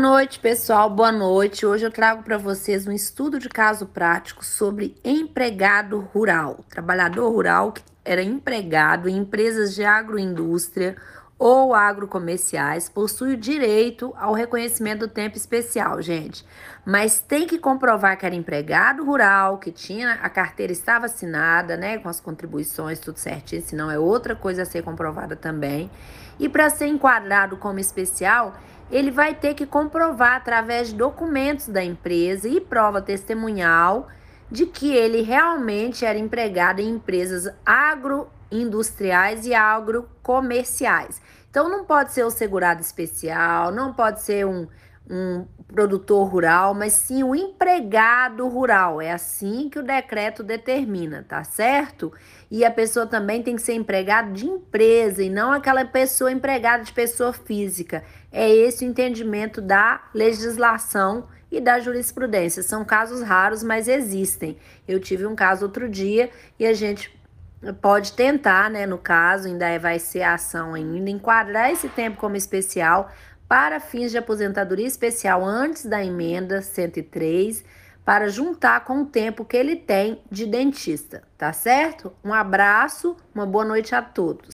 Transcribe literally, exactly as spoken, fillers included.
Boa noite, pessoal. Boa noite. Hoje eu trago para vocês um estudo de caso prático sobre empregado rural. Trabalhador rural que era empregado em empresas de agroindústria ou agrocomerciais possui o direito ao reconhecimento do tempo especial, gente. Mas tem que comprovar que era empregado rural, que tinha a carteira estava assinada, né, com as contribuições, tudo certinho, senão é outra coisa a ser comprovada também. E para ser enquadrado como especial, ele vai ter que comprovar através de documentos da empresa e prova testemunhal de que ele realmente era empregado em empresas agroindustriais e agrocomerciais. Então, não pode ser o segurado especial, não pode ser um, um produtor rural, mas sim o empregado rural. É assim que o decreto determina, tá certo? E a pessoa também tem que ser empregado de empresa e não aquela pessoa empregada de pessoa física. É esse o entendimento da legislação e da jurisprudência. São casos raros, mas existem. Eu tive um caso outro dia e a gente pode tentar, né, no caso, ainda vai ser a ação ainda, enquadrar esse tempo como especial para fins de aposentadoria especial antes da emenda cento e três, para juntar com o tempo que ele tem de dentista, tá certo? Um abraço, uma boa noite a todos.